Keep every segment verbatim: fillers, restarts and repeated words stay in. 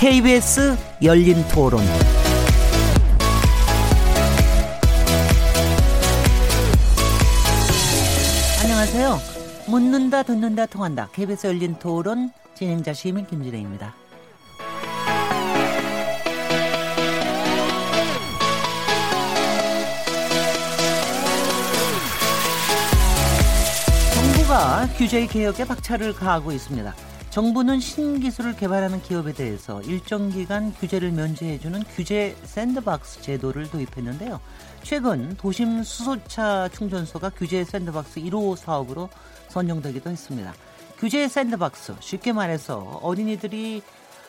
케이비에스 열린토론 안녕하세요. 묻는다 듣는다 통한다. 케이비에스 열린토론 진행자 시민 김진애입니다. 정부가 규제 개혁에 박차를 가하고 있습니다. 정부는 신기술을 개발하는 기업에 대해서 일정 기간 규제를 면제해주는 규제 샌드박스 제도를 도입했는데요. 최근 도심 수소차 충전소가 규제 샌드박스 일 호 사업으로 선정되기도 했습니다. 규제 샌드박스, 쉽게 말해서 어린이들이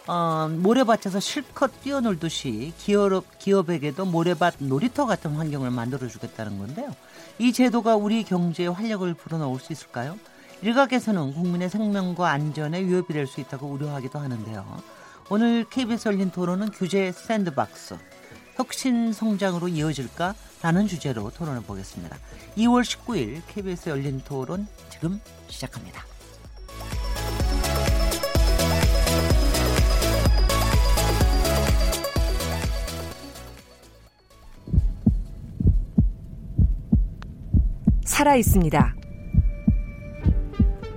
어, 모래밭에서 실컷 뛰어놀듯이 기업, 기업에게도 모래밭 놀이터 같은 환경을 만들어주겠다는 건데요. 이 제도가 우리 경제에 활력을 불어넣을 수 있을까요? 일각에서는 국민의 생명과 안전에 위협이 될 수 있다고 우려하기도 하는데요. 오늘 케이비에스 열린 토론은 규제 샌드박스, 혁신 성장으로 이어질까? 라는 주제로 토론해 보겠습니다. 이월 십구일 케이비에스 열린 토론 지금 시작합니다. 살아 있습니다.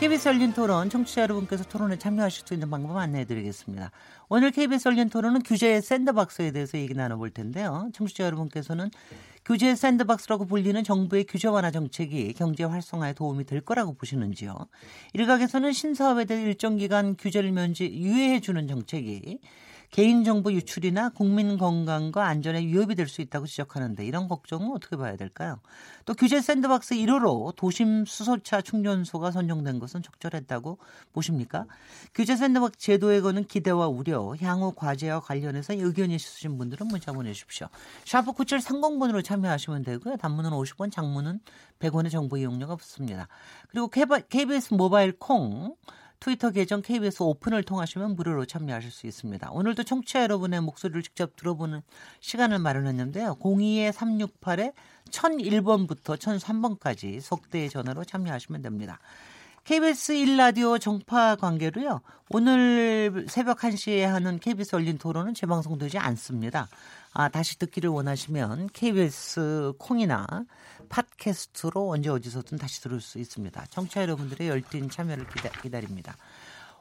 케이비에스 열린 토론, 청취자 여러분께서 토론에 참여하실 수 있는 방법 안내해드리겠습니다. 오늘 케이비에스 열린 토론은 규제 샌드박스에 대해서 얘기 나눠볼 텐데요. 청취자 여러분께서는 규제 샌드박스라고 불리는 정부의 규제 완화 정책이 경제 활성화에 도움이 될 거라고 보시는지요. 일각에서는 신사업에 대해 일정 기간 규제를 면제 유예해 주는 정책이 개인정보 유출이나 국민 건강과 안전에 위협이 될 수 있다고 지적하는데 이런 걱정은 어떻게 봐야 될까요? 또 규제 샌드박스 일 호로 도심 수소차 충전소가 선정된 것은 적절했다고 보십니까? 규제 샌드박스 제도에 거는 기대와 우려, 향후 과제와 관련해서 의견이 있으신 분들은 문자 보내주십시오. 샤프 구칠삼공번으로 참여하시면 되고요. 단문은 오십 원, 장문은 백 원의 정보 이용료가 붙습니다. 그리고 케이비에스 모바일 콩, 트위터 계정 케이비에스 오픈을 통하시면 무료로 참여하실 수 있습니다. 오늘도 청취자 여러분의 목소리를 직접 들어보는 시간을 마련했는데요. 공이 삼육팔 천일번부터 천삼번까지 속대의 전화로 참여하시면 됩니다. 케이비에스 일 라디오 정파 관계로요. 오늘 새벽 한 시에 하는 케이비에스 열린 토론은 재방송되지 않습니다. 아, 다시 듣기를 원하시면 케이비에스 콩이나 팟캐스트로 언제 어디서든 다시 들을 수 있습니다. 청취자 여러분들의 열띤 참여를 기다, 기다립니다.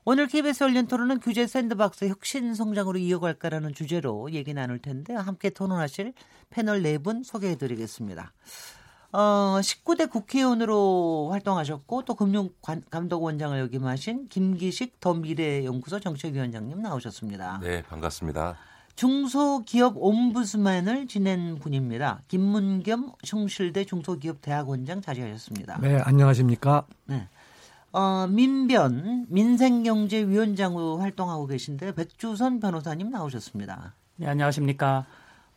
오늘 케이비에스 열린 토론은 규제 샌드박스 혁신 성장으로 이어갈까라는 주제로 얘기 나눌 텐데 함께 토론하실 패널 네 분 소개해드리겠습니다. 어, 십구 대 국회의원으로 활동하셨고 또 금융감독원장을 역임하신 김기식 더미래연구소 정책위원장님 나오셨습니다. 네, 반갑습니다. 중소기업 옴부스만을 지낸 분입니다. 김문겸 충실대 중소기업대학원장 자리하셨습니다. 네, 안녕하십니까? 네. 어, 민변 민생경제위원장으로 활동하고 계신데 백주선 변호사님 나오셨습니다. 네, 안녕하십니까?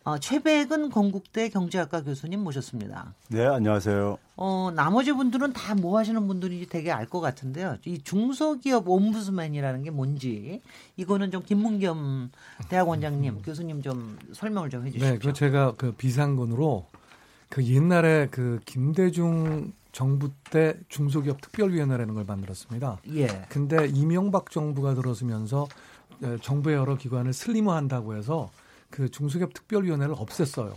어, 최백은 건국대 경제학과 교수님 모셨습니다. 네, 안녕하세요. 어, 나머지 분들은 다 뭐 하시는 분들인지 되게 알 것 같은데요. 이 중소기업 옴부스맨이라는 게 뭔지 이거는 좀 김문겸 대학원장님, 교수님 좀 설명을 좀 해주십시오. 네, 그 제가 그 비상근으로 그 옛날에 그 김대중 정부 때 중소기업 특별위원회라는 걸 만들었습니다. 예. 근데 이명박 정부가 들어서면서 정부의 여러 기관을 슬림화한다고 해서 그 중소기업 특별위원회를 없앴어요.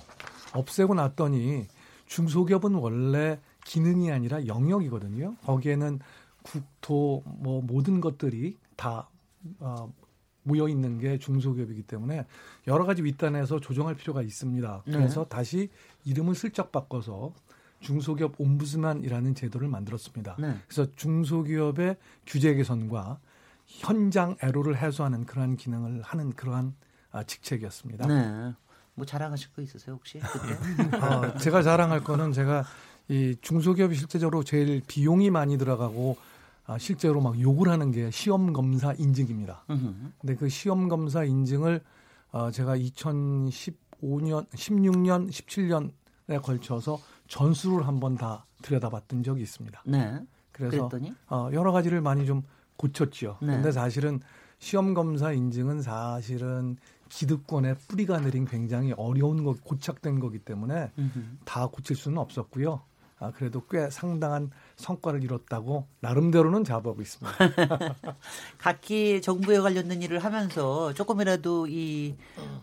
없애고 났더니 중소기업은 원래 기능이 아니라 영역이거든요. 거기에는 국토 뭐 모든 것들이 다 어, 모여 있는 게 중소기업이기 때문에 여러 가지 윗단에서 조정할 필요가 있습니다. 그래서 네. 다시 이름을 슬쩍 바꿔서 중소기업 옴부스만이라는 제도를 만들었습니다. 네. 그래서 중소기업의 규제 개선과 현장 애로를 해소하는 그러한 기능을 하는 그러한 아, 직책이었습니다. 네. 뭐 자랑하실 거 있으세요 혹시? 그때? 어, 제가 자랑할 거는 제가 이 중소기업이 실제적으로 제일 비용이 많이 들어가고 아, 실제로 막 욕을 하는 게 시험검사 인증입니다. 근데 그 시험검사 인증을 어, 제가 이천십오년, 십육년, 십칠년에 걸쳐서 전수를 한번 다 들여다봤던 적이 있습니다. 네. 그래서 그랬더니? 어, 여러 가지를 많이 좀 고쳤죠. 네. 근데 사실은 시험검사 인증은 사실은 기득권의 뿌리가 내린 굉장히 어려운 거, 고착된 거기 때문에 음흠. 다 고칠 수는 없었고요. 아, 그래도 꽤 상당한 성과를 이뤘다고 나름대로는 자부하고 있습니다. 각기 정부에 관련된 일을 하면서 조금이라도 이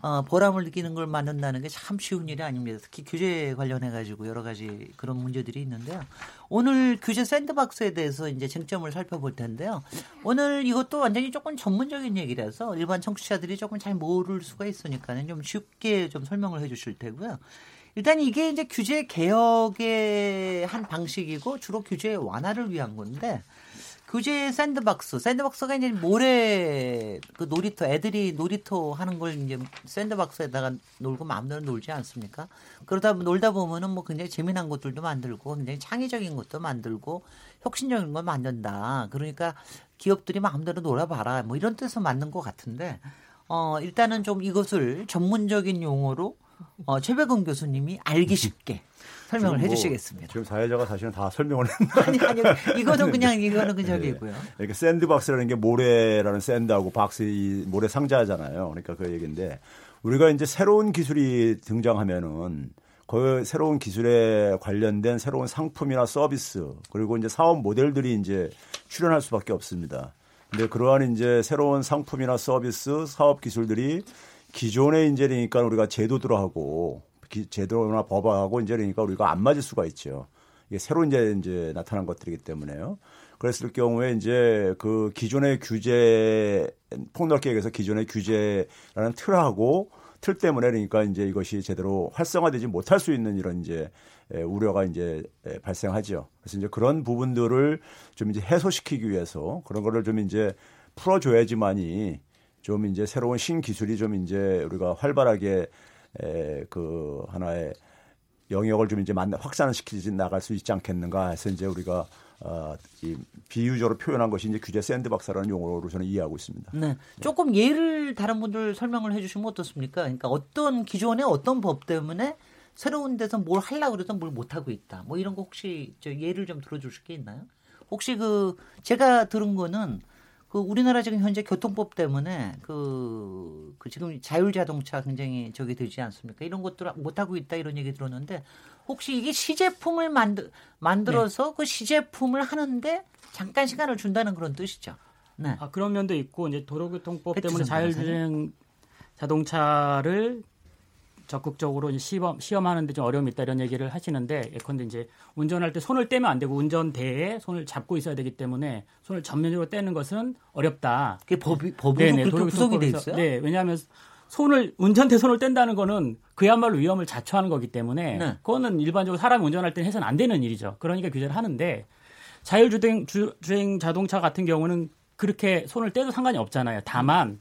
어, 보람을 느끼는 걸 만든다는 게 참 쉬운 일이 아닙니다. 특히 규제에 관련해가지고 여러 가지 그런 문제들이 있는데요. 오늘 규제 샌드박스에 대해서 이제 쟁점을 살펴볼 텐데요. 오늘 이것도 완전히 조금 전문적인 얘기라서 일반 청취자들이 조금 잘 모를 수가 있으니까는 좀 쉽게 좀 설명을 해 주실 테고요. 일단 이게 이제 규제 개혁의 한 방식이고 주로 규제 완화를 위한 건데 규제 샌드박스, 샌드박스가 이제 모래 그 놀이터 애들이 놀이터 하는 걸 이제 샌드박스에다가 놀고 마음대로 놀지 않습니까? 그러다 놀다 보면은 뭐 굉장히 재미난 것들도 만들고 굉장히 창의적인 것도 만들고 혁신적인 걸 만든다. 그러니까 기업들이 마음대로 놀아봐라. 뭐 이런 뜻에서 만든 것 같은데 어 일단은 좀 이것을 전문적인 용어로 어, 최백은 교수님이 알기 쉽게 설명을 뭐, 해주시겠습니다. 지금 사회자가 사실은 다 설명을 했는데. 아니, 아니, 이거는 그냥, 이거는 그저기고요. 이렇게 샌드박스라는 게 모래라는 샌드하고 박스, 이 모래 상자잖아요. 그러니까 그 얘기인데 우리가 이제 새로운 기술이 등장하면은 그 새로운 기술에 관련된 새로운 상품이나 서비스 그리고 이제 사업 모델들이 이제 출현할 수밖에 없습니다. 근데 그러한 이제 새로운 상품이나 서비스, 사업 기술들이 기존에 이제 그러니까 우리가 제도들어 하고 제도나 법하고 이제 그러니까 우리가 안 맞을 수가 있죠. 이게 새로 이제 이제 나타난 것들이기 때문에요. 그랬을 경우에 이제 그 기존의 규제 폭넓게 얘기해서 기존의 규제라는 틀하고 틀 때문에 그러니까 이제 이것이 제대로 활성화되지 못할 수 있는 이런 이제 우려가 이제 발생하죠. 그래서 이제 그런 부분들을 좀 이제 해소시키기 위해서 그런 거를 좀 이제 풀어줘야지만이 좀 이제 새로운 신기술이 좀 이제 우리가 활발하게 에 그 하나의 영역을 좀 이제 확산시키지 나갈 수 있지 않겠는가 해서 이제 우리가 어 이 비유적으로 표현한 것이 이제 규제 샌드박스라는 용어로 저는 이해하고 있습니다. 네. 조금 예를 다른 분들 설명을 해 주시면 어떻습니까? 그러니까 어떤 기존의 어떤 법 때문에 새로운 데서 뭘 하려고 그래도 뭘 못 하고 있다. 뭐 이런 거 혹시 저 예를 좀 들어 주실 게 있나요? 혹시 그 제가 들은 거는 그 우리나라 지금 현재 교통법 때문에 그, 그 지금 자율자동차 굉장히 저기 되지 않습니까? 이런 것들 못하고 있다 이런 얘기 들었는데 혹시 이게 시제품을 만드, 만들어서 네. 그 시제품을 하는데 잠깐 시간을 준다는 그런 뜻이죠. 네. 아, 그런 면도 있고 이제 도로교통법 때문에 자율주행 자동차를 적극적으로 이제 시범, 시험하는데 좀 어려움이 있다 이런 얘기를 하시는데 예컨대 이제 운전할 때 손을 떼면 안 되고 운전대에 손을 잡고 있어야 되기 때문에 손을 전면적으로 떼는 것은 어렵다. 그게 법이, 법으로 그렇게 구성이 돼 있어요? 네. 왜냐하면 손을, 운전대 손을 뗀다는 거는 그야말로 위험을 자초하는 거기 때문에 네. 그거는 일반적으로 사람이 운전할 때는 해서는 안 되는 일이죠. 그러니까 규제를 하는데 자율주행 주, 주행 자동차 같은 경우는 그렇게 손을 떼도 상관이 없잖아요. 다만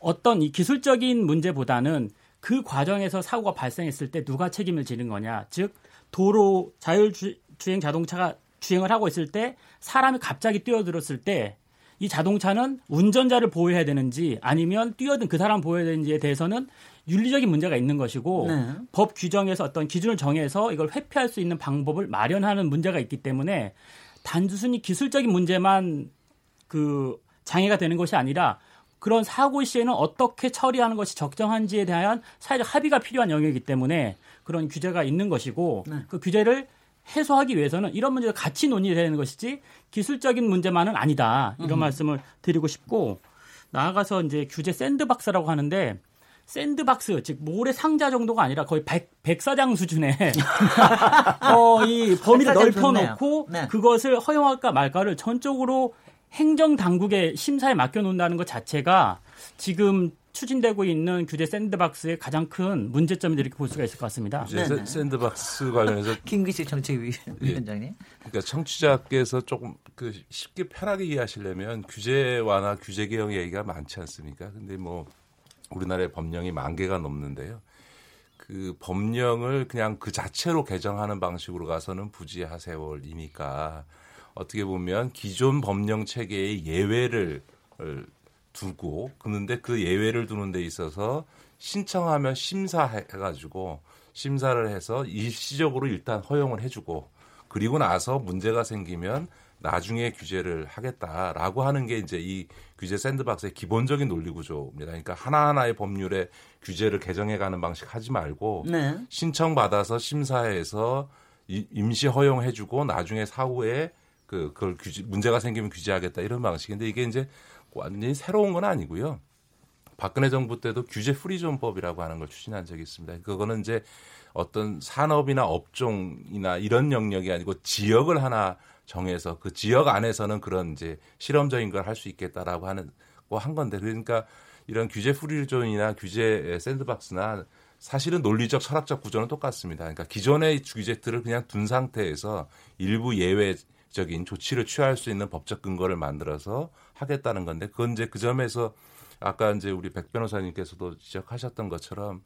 어떤 이 기술적인 문제보다는 그 과정에서 사고가 발생했을 때 누가 책임을 지는 거냐. 즉 도로 자율주행 자동차가 주행을 하고 있을 때 사람이 갑자기 뛰어들었을 때 이 자동차는 운전자를 보호해야 되는지 아니면 뛰어든 그 사람 보호해야 되는지에 대해서는 윤리적인 문제가 있는 것이고 네. 법 규정에서 어떤 기준을 정해서 이걸 회피할 수 있는 방법을 마련하는 문제가 있기 때문에 단순히 기술적인 문제만 그 장애가 되는 것이 아니라 그런 사고 시에는 어떻게 처리하는 것이 적정한지에 대한 사회적 합의가 필요한 영역이기 때문에 그런 규제가 있는 것이고 네. 그 규제를 해소하기 위해서는 이런 문제도 같이 논의되는 것이지 기술적인 문제만은 아니다. 이런 음. 말씀을 드리고 싶고 나아가서 이제 규제 샌드박스라고 하는데 샌드박스, 즉 모래 상자 정도가 아니라 거의 백, 백사장 수준의 어, 이 범위를 넓혀놓고 네. 그것을 허용할까 말까를 전적으로 행정당국의 심사에 맡겨놓는다는 것 자체가 지금 추진되고 있는 규제 샌드박스의 가장 큰 문제점이 이렇게 볼 수가 있을 것 같습니다. 규제 샌드박스 관련해서 김기식 정책위원장님. 예, 그러니까 청취자께서 조금 그 쉽게 편하게 이해하시려면 규제 완화, 규제 개혁 얘기가 많지 않습니까? 근데 뭐 우리나라의 법령이 만 개가 넘는데요. 그 법령을 그냥 그 자체로 개정하는 방식으로 가서는 부지하세월이니까. 어떻게 보면 기존 법령 체계의 예외를 두고 그런데 그 예외를 두는 데 있어서 신청하면 심사해가지고 심사를 해서 일시적으로 일단 허용을 해주고 그리고 나서 문제가 생기면 나중에 규제를 하겠다라고 하는 게 이제 이 규제 샌드박스의 기본적인 논리 구조입니다. 그러니까 하나하나의 법률에 규제를 개정해가는 방식 하지 말고 네. 신청받아서 심사해서 임시 허용해주고 나중에 사후에 그 그걸 규제, 문제가 생기면 규제하겠다 이런 방식인데 이게 이제 완전히 새로운 건 아니고요. 박근혜 정부 때도 규제 프리존법이라고 하는 걸 추진한 적이 있습니다. 그거는 이제 어떤 산업이나 업종이나 이런 영역이 아니고 지역을 하나 정해서 그 지역 안에서는 그런 이제 실험적인 걸 할 수 있겠다라고 하는 거 한 건데 그러니까 이런 규제 프리존이나 규제 샌드박스나 사실은 논리적 철학적 구조는 똑같습니다. 그러니까 기존의 규제들을 그냥 둔 상태에서 일부 예외적인 조치를 취할 수 있는 법적 근거를 만들어서 하겠다는 건데 그건 이제 그 점에서 아까 이제 우리 백 변호사님께서도 지적하셨던 것처럼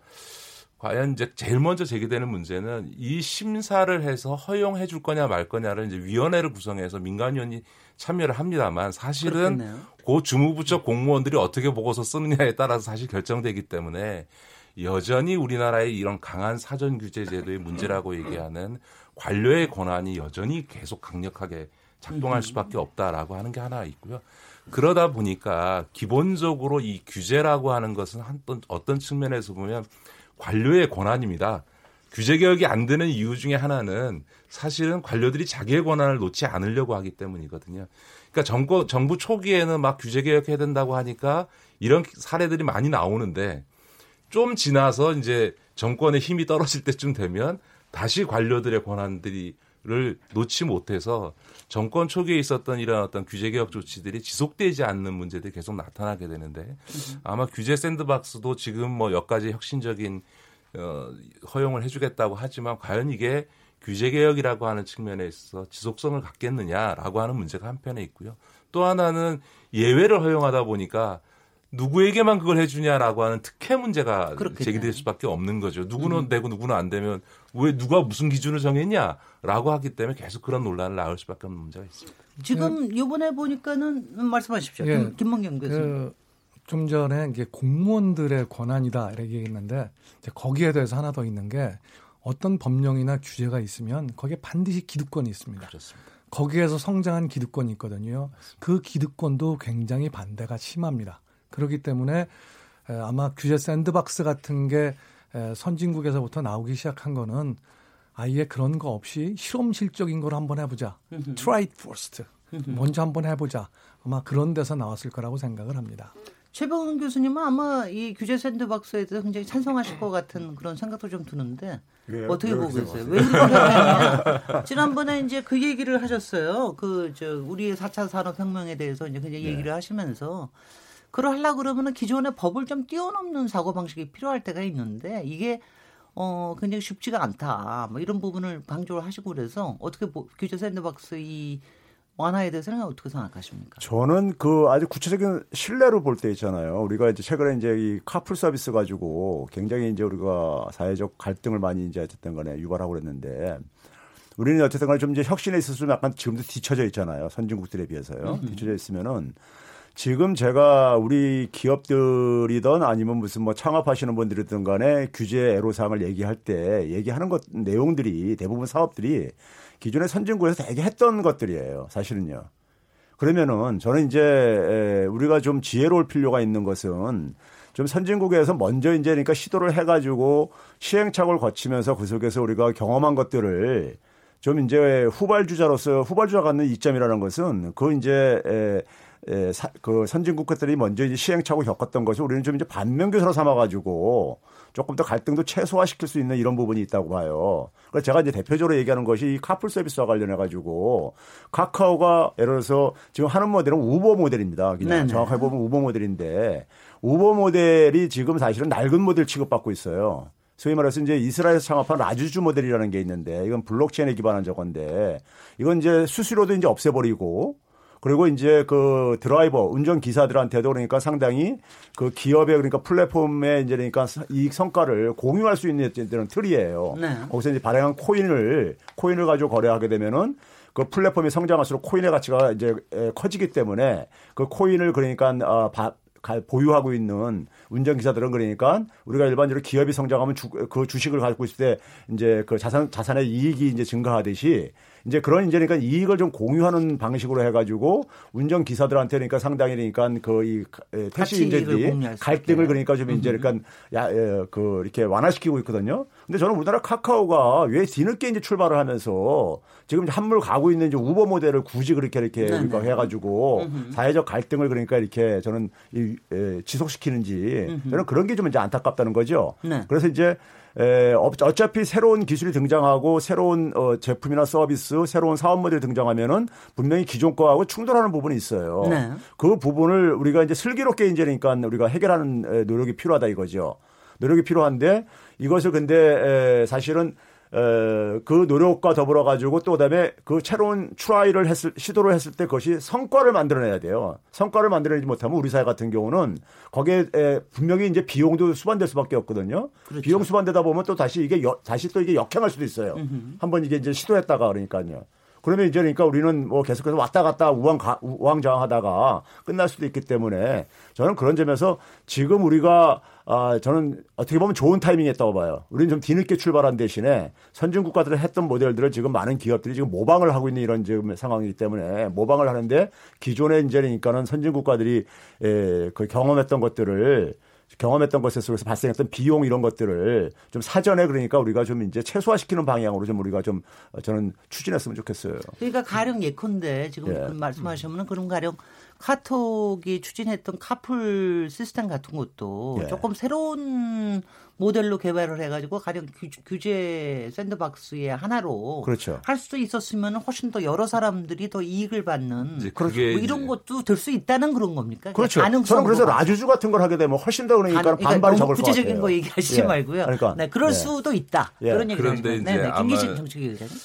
과연 이제 제일 먼저 제기되는 문제는 이 심사를 해서 허용해 줄 거냐 말 거냐를 이제 위원회를 구성해서 민간위원이 참여를 합니다만 사실은 그렇겠네요. 그 주무부처 공무원들이 어떻게 보고서 쓰느냐에 따라서 사실 결정되기 때문에 여전히 우리나라의 이런 강한 사전 규제 제도의 문제라고 얘기하는 관료의 권한이 여전히 계속 강력하게 작동할 수밖에 없다라고 하는 게 하나 있고요. 그러다 보니까 기본적으로 이 규제라고 하는 것은 어떤, 어떤 측면에서 보면 관료의 권한입니다. 규제 개혁이 안 되는 이유 중에 하나는 사실은 관료들이 자기의 권한을 놓지 않으려고 하기 때문이거든요. 그러니까 정부, 정부 초기에는 막 규제 개혁해야 된다고 하니까 이런 사례들이 많이 나오는데 좀 지나서 이제 정권의 힘이 떨어질 때쯤 되면 다시 관료들의 권한들이 를 놓지 못해서 정권 초기에 있었던 이런 어떤 규제 개혁 조치들이 지속되지 않는 문제들이 계속 나타나게 되는데 아마 규제 샌드박스도 지금 뭐 몇 가지 혁신적인 어, 허용을 해주겠다고 하지만 과연 이게 규제 개혁이라고 하는 측면에 있어서 지속성을 갖겠느냐라고 하는 문제가 한편에 있고요. 또 하나는 예외를 허용하다 보니까 누구에게만 그걸 해주냐라고 하는 특혜 문제가 그렇겠네. 제기될 수밖에 없는 거죠. 누구는 음. 되고 누구는 안 되면 왜 누가 무슨 기준을 정했냐라고 하기 때문에 계속 그런 논란을 낳을 수밖에 없는 문제가 있습니다. 지금 이번에 보니까는 말씀하십시오. 예, 김문겸 교수님. 그 좀 전에 이게 공무원들의 권한이다 이렇게 얘기했는데 이제 거기에 대해서 하나 더 있는 게 어떤 법령이나 규제가 있으면 거기에 반드시 기득권이 있습니다. 그렇습니다. 거기에서 성장한 기득권이 있거든요. 그 기득권도 굉장히 반대가 심합니다. 그렇기 때문에 아마 규제 샌드박스 같은 게 선진국에서부터 나오기 시작한 거는 아예 그런 거 없이 실험실적인 걸 한번 해보자. Try it first. 먼저 한번 해보자. 아마 그런 데서 나왔을 거라고 생각을 합니다. 최백은 교수님은 아마 이 규제 샌드박스에 대해서 굉장히 찬성하실 것 같은 그런 생각도 좀 드는데 네, 어떻게 보고 계세요? 왜 그러냐면 지난번에 이제 그 얘기를 하셨어요. 그 저 우리의 사 차 산업혁명에 대해서 이제 굉장히 네. 얘기를 하시면서 그걸 하려고 그러면 기존의 법을 좀 뛰어넘는 사고방식이 필요할 때가 있는데 이게 어 굉장히 쉽지가 않다. 뭐 이런 부분을 강조를 하시고 그래서 어떻게 규제 샌드박스 이 완화에 대해서는 어떻게 생각하십니까? 저는 그 아주 구체적인 신뢰로 볼 때 있잖아요. 우리가 이제 최근에 이제 이 카풀 서비스 가지고 굉장히 이제 우리가 사회적 갈등을 많이 이제 어쨌든 간에 유발하고 그랬는데 우리는 어쨌든 간에 좀 이제 혁신에 있어서 좀 약간 지금도 뒤쳐져 있잖아요. 선진국들에 비해서요. 뒤쳐져 있으면은 지금 제가 우리 기업들이든 아니면 무슨 뭐 창업하시는 분들이든 간에 규제 애로사항을 얘기할 때 얘기하는 것 내용들이 대부분 사업들이 기존의 선진국에서 되게 했던 것들이에요. 사실은요. 그러면은 저는 이제 우리가 좀 지혜로울 필요가 있는 것은 좀 선진국에서 먼저 이제 그러니까 시도를 해가지고 시행착오를 거치면서 그 속에서 우리가 경험한 것들을 좀 이제 후발주자로서 후발주자 갖는 이점이라는 것은 그 이제 에, 예, 사, 그 선진국 것들이 먼저 이제 시행착오 겪었던 것이 우리는 좀 이제 반면교사로 삼아가지고 조금 더 갈등도 최소화시킬 수 있는 이런 부분이 있다고 봐요. 그래서 제가 이제 대표적으로 얘기하는 것이 이 카풀 서비스와 관련해가지고 카카오가 예를 들어서 지금 하는 모델은 우버 모델입니다. 그냥 정확하게 보면 우버 모델인데 우버 모델이 지금 사실은 낡은 모델 취급받고 있어요. 소위 말해서 이제 이스라엘에서 창업한 라주주 모델이라는 게 있는데 이건 블록체인에 기반한 저건데 이건 이제 수수료도 이제 없애버리고 그리고 이제 그 드라이버, 운전기사들한테도 그러니까 상당히 그 기업의 그러니까 플랫폼의 이제 그러니까 이익 성과를 공유할 수 있는 틀이에요. 네. 거기서 이제 발행한 코인을, 코인을 가지고 거래하게 되면은 그 플랫폼이 성장할수록 코인의 가치가 이제 커지기 때문에 그 코인을 그러니까 아, 바, 보유하고 있는 운전기사들은 그러니까 우리가 일반적으로 기업이 성장하면 주, 그 주식을 가지고 있을 때 이제 그 자산, 자산의 이익이 이제 증가하듯이 이제 그런 이제 그러니까 이익을 좀 공유하는 방식으로 해가지고 운전 기사들한테 그러니까 상당히 그러니까 그이 택시 인제들이 갈등을 그러니까 좀 이제 그러니까 야, 예, 그 이렇게 완화시키고 있거든요. 근데 저는 우리나라 카카오가 왜 뒤늦게 이제 출발을 하면서 지금 한물 가고 있는 이제 우버 모델을 굳이 그렇게 이렇게 그러니까 해가지고 음흠. 사회적 갈등을 그러니까 이렇게 저는 이, 에, 지속시키는지 음흠. 저는 그런 게 좀 이제 안타깝다는 거죠. 네. 그래서 이제 에, 어차피 새로운 기술이 등장하고 새로운 어, 제품이나 서비스, 새로운 사업 모델이 등장하면은 분명히 기존 거하고 충돌하는 부분이 있어요. 네. 그 부분을 우리가 이제 슬기롭게 이제 그러니까 우리가 해결하는 노력이 필요하다 이거죠. 노력이 필요한데 이것을 근데 에, 사실은 에, 그 노력과 더불어 가지고 또 그다음에 그 새로운 트라이를 했을 시도를 했을 때 그것이 성과를 만들어내야 돼요. 성과를 만들어내지 못하면 우리 사회 같은 경우는 거기에 에, 분명히 이제 비용도 수반될 수밖에 없거든요. 그렇죠. 비용 수반되다 보면 또 다시 이게 여, 다시 또 이게 역행할 수도 있어요. 음흠. 한번 이게 이제 시도했다가 그러니까요. 그러면 이제 그러니까 우리는 뭐 계속해서 왔다 갔다 우왕 가, 우왕좌왕하다가 끝날 수도 있기 때문에 저는 그런 점에서 지금 우리가 아, 저는 어떻게 보면 좋은 타이밍이었다고 봐요. 우리는 좀 뒤늦게 출발한 대신에 선진국가들이 했던 모델들을 지금 많은 기업들이 지금 모방을 하고 있는 이런 지금 상황이기 때문에 모방을 하는데 기존의 이제니까는 선진국가들이 예, 그 경험했던 것들을 경험했던 것에 속에서 발생했던 비용 이런 것들을 좀 사전에 그러니까 우리가 좀 이제 최소화시키는 방향으로 좀 우리가 좀 저는 추진했으면 좋겠어요. 그러니까 가령 예컨대 지금 예. 말씀하시면 그런 가령 카톡이 추진했던 카풀 시스템 같은 것도 예. 조금 새로운 모델로 개발을 해가지고 가령 규, 규제 샌드박스의 하나로 그렇죠. 할 수도 있었으면 훨씬 더 여러 사람들이 더 이익을 받는 뭐 이런 것도 될 수 있다는 그런 겁니까? 그렇죠. 저는 그래서 라주주 같은 걸 하게 되면 훨씬 더 그러니까 가능, 그러니까 반발이 적을 것 같아요. 구체적인 거 얘기하시지 예. 말고요. 그러니까, 네, 그럴 예. 수도 있다. 예. 그런 얘기를 하시면 네, 네. 김기식 정책위원장님.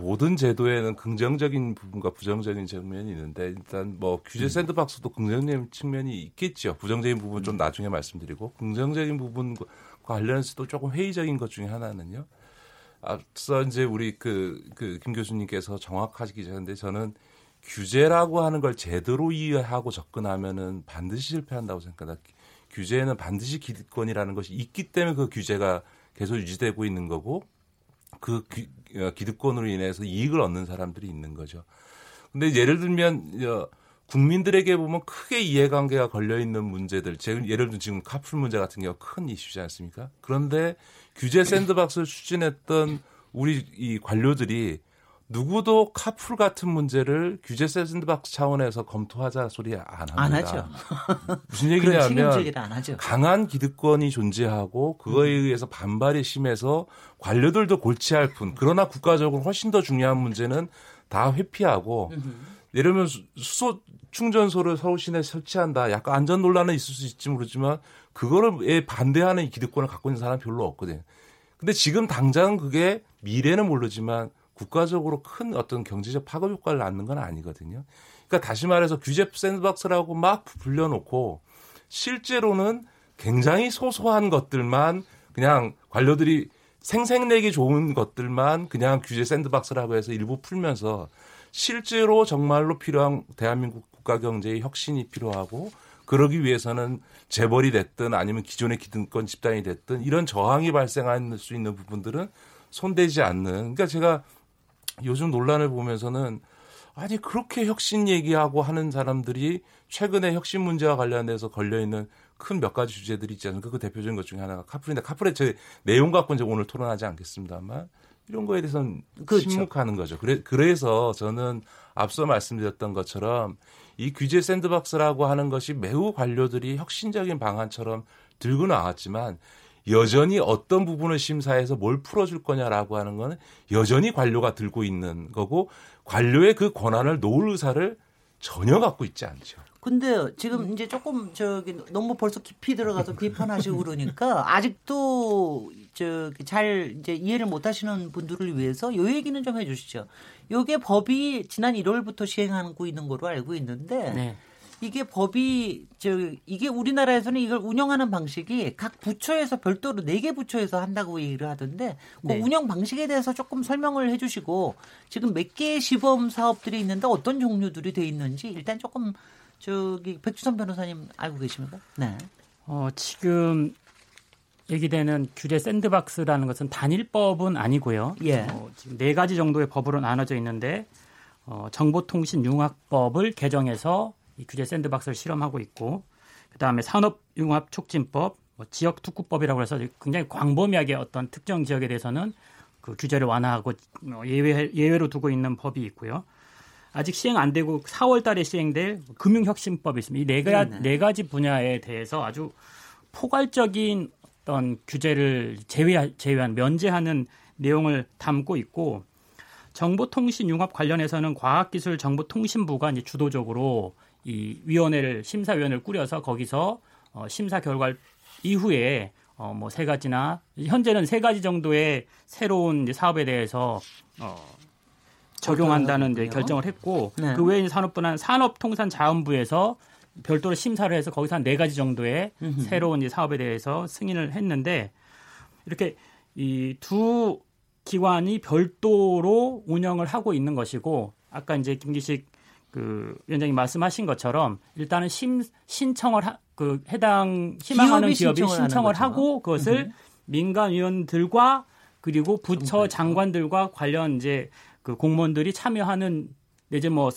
모든 제도에는 긍정적인 부분과 부정적인 측면이 있는데 일단 뭐 규제 샌드박스도 긍정적인 측면이 있겠죠. 부정적인 부분 좀 나중에 말씀드리고 긍정적인 부분과 관련해서도 조금 회의적인 것 중에 하나는요. 앞서 이제 우리 그, 그 김 교수님께서 정확하시기 전인데 저는 규제라고 하는 걸 제대로 이해하고 접근하면은 반드시 실패한다고 생각합니다. 규제에는 반드시 기득권이라는 것이 있기 때문에 그 규제가 계속 유지되고 있는 거고 그 기득권으로 인해서 이익을 얻는 사람들이 있는 거죠. 근데 예를 들면 국민들에게 보면 크게 이해관계가 걸려 있는 문제들, 예를 들면 지금 카풀 문제 같은 경우 큰 이슈지 않습니까? 그런데 규제 샌드박스를 추진했던 우리 이 관료들이 누구도 카풀 같은 문제를 규제 샌드박스 차원에서 검토하자 소리 안 합니다. 안 하죠. 무슨 얘기냐면 안 하죠. 강한 기득권이 존재하고 그거에 음. 의해서 반발이 심해서 관료들도 골치할 뿐. 그러나 국가적으로 훨씬 더 중요한 문제는 다 회피하고 음. 예를 들면 수소 충전소를 서울 시내에 설치한다. 약간 안전 논란은 있을 수 있지 모르지만 그거를 반대하는 기득권을 갖고 있는 사람은 별로 없거든요. 근데 지금 당장 그게 미래는 모르지만 국가적으로 큰 어떤 경제적 파급 효과를 낳는 건 아니거든요. 그러니까 다시 말해서 규제 샌드박스라고 막 불려놓고 실제로는 굉장히 소소한 것들만 그냥 관료들이 생색내기 좋은 것들만 그냥 규제 샌드박스라고 해서 일부 풀면서 실제로 정말로 필요한 대한민국 국가 경제의 혁신이 필요하고 그러기 위해서는 재벌이 됐든 아니면 기존의 기득권 집단이 됐든 이런 저항이 발생할 수 있는 부분들은 손대지 않는. 그러니까 제가 요즘 논란을 보면서는 아니 그렇게 혁신 얘기하고 하는 사람들이 최근에 혁신 문제와 관련돼서 걸려있는 큰 몇 가지 주제들이 있지 않습니까? 그 대표적인 것 중에 하나가 카풀인데 카풀의 제 내용 갖고 이제 오늘 토론하지 않겠습니다만 이런 거에 대해서는 그렇죠. 침묵하는 거죠. 그래, 그래서 저는 앞서 말씀드렸던 것처럼 이 규제 샌드박스라고 하는 것이 매우 관료들이 혁신적인 방안처럼 들고 나왔지만 여전히 어떤 부분을 심사해서 뭘 풀어줄 거냐라고 하는 건 여전히 관료가 들고 있는 거고 관료의 그 권한을 놓을 의사를 전혀 갖고 있지 않죠. 근데 지금 이제 조금 저기 너무 벌써 깊이 들어가서 비판하시고 그러니까 아직도 저기 잘 이제 이해를 못 하시는 분들을 위해서 요 얘기는 좀 해주시죠. 요게 법이 지난 일월부터 시행하고 있는 거로 알고 있는데. 네. 이게 법이 저 이게 우리나라에서는 이걸 운영하는 방식이 각 부처에서 별도로 네 개 부처에서 한다고 얘기를 하던데 그 네. 운영 방식에 대해서 조금 설명을 해주시고 지금 몇 개의 시범 사업들이 있는데 어떤 종류들이 돼 있는지 일단 조금 저기 백주선 변호사님 알고 계십니까? 네. 어 지금 얘기되는 규제 샌드박스라는 것은 단일법은 아니고요. 예. 어, 지금 네 가지 정도의 법으로 나눠져 있는데 어, 정보통신융합법을 개정해서 이 규제 샌드박스를 실험하고 있고, 그다음에 산업융합촉진법, 뭐 지역특구법이라고 해서 굉장히 광범위하게 어떤 특정 지역에 대해서는 그 규제를 완화하고 예외, 예외로 두고 있는 법이 있고요. 아직 시행 안 되고 사월 달에 시행될 금융혁신법이 있습니다. 이 네 가지, 네, 네. 네 가지 분야에 대해서 아주 포괄적인 어떤 규제를 제외, 제외한, 면제하는 내용을 담고 있고, 정보통신융합 관련해서는 과학기술정보통신부가 이제 주도적으로 이 위원회를, 심사위원회를 꾸려서 거기서 어, 심사 결과 이후에 어, 뭐 세 가지나, 현재는 세 가지 정도의 새로운 사업에 대해서 어, 적용한다는 이제 결정을 했고, 네. 그 외에 산업부는 산업통상자원부에서 별도로 심사를 해서 거기서 한 네 가지 정도의 음흠. 새로운 이제 사업에 대해서 승인을 했는데, 이렇게 이 두 기관이 별도로 운영을 하고 있는 것이고, 아까 이제 김기식 그 위원장님 말씀하신 것처럼 일단은 심, 신청을 하, 그 해당 희망하는 기업이, 기업이 신청을 하고 그것을 음흠. 민간위원들과 그리고 부처 장관들과 관련 이제 그 공무원들이 참여하는, 이제 뭐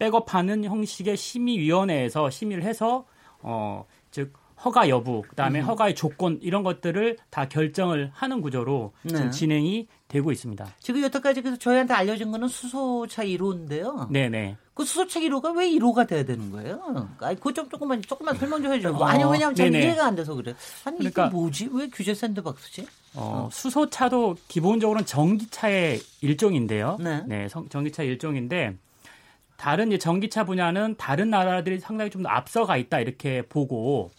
백업하는 형식의 심의위원회에서 심의를 해서 어, 즉 허가 여부, 그다음에 음. 허가의 조건, 이런 것들을 다 결정을 하는 구조로 네. 지금 진행이 되고 있습니다. 지금 여태까지 계속 저희한테 알려진 거는 수소차 일 호인데요. 네네. 그 수소차 일 호가 왜 일 호가 돼야 되는 거예요? 아니, 그거 좀 조금만 조금만 설명 좀 해줘요. 어, 아니 왜냐하면 저는 이해가 안 돼서 그래. 아니 그러니까, 이게 뭐지? 왜 규제 샌드박스지? 어, 수소차도 기본적으로는 전기차의 일종인데요. 네. 네, 전기차 일종인데 다른 이제 전기차 분야는 다른 나라들이 상당히 좀 더 앞서가 있다 이렇게 보고,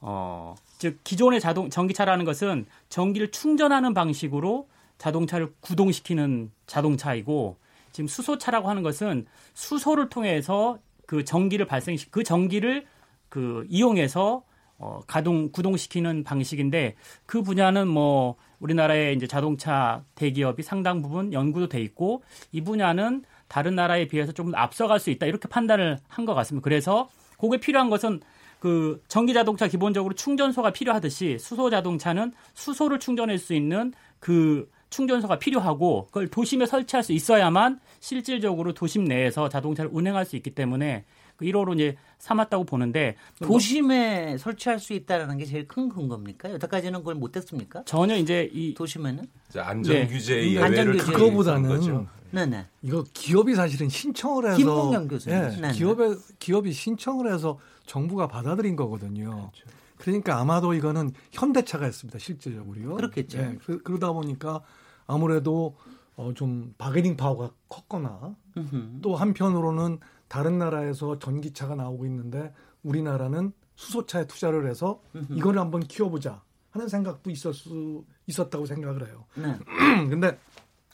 어, 즉 기존의 자동 전기차라는 것은 전기를 충전하는 방식으로 자동차를 구동시키는 자동차이고, 지금 수소차라고 하는 것은 수소를 통해서 그 전기를 발생시 그 전기를 그 이용해서 어, 가동, 구동시키는 방식인데, 그 분야는 뭐 우리나라의 이제 자동차 대기업이 상당 부분 연구도 돼 있고, 이 분야는 다른 나라에 비해서 좀 앞서갈 수 있다 이렇게 판단을 한 것 같습니다. 그래서 그게 필요한 것은 그 전기 자동차 기본적으로 충전소가 필요하듯이 수소 자동차는 수소를 충전할 수 있는 그 충전소가 필요하고, 그걸 도심에 설치할 수 있어야만 실질적으로 도심 내에서 자동차를 운행할 수 있기 때문에 일 호로 이제 삼았다고 보는데, 도심에 설치할 수 있다라는 게 제일 큰 근거입니까? 여태까지는 그걸 못했습니까? 전혀 이제 이 도심에는 안전 규제의 예외를 안전 규제. 그거보다는 거죠. 네네. 이거 기업이 사실은 신청을 해서 김문겸 교수님. 네, 기업에 기업이 신청을 해서 정부가 받아들인 거거든요. 그렇죠. 그러니까 아마도 이거는 현대차가 했습니다. 실제적으로요. 그렇겠죠. 네, 그러다 보니까 아무래도 어, 좀 바게닝 파워가 컸거나 으흠. 또 한편으로는 다른 나라에서 전기차가 나오고 있는데 우리나라는 수소차에 투자를 해서 이걸 한번 키워보자 하는 생각도 있었 수, 있었다고 생각을 해요. 네. 근데,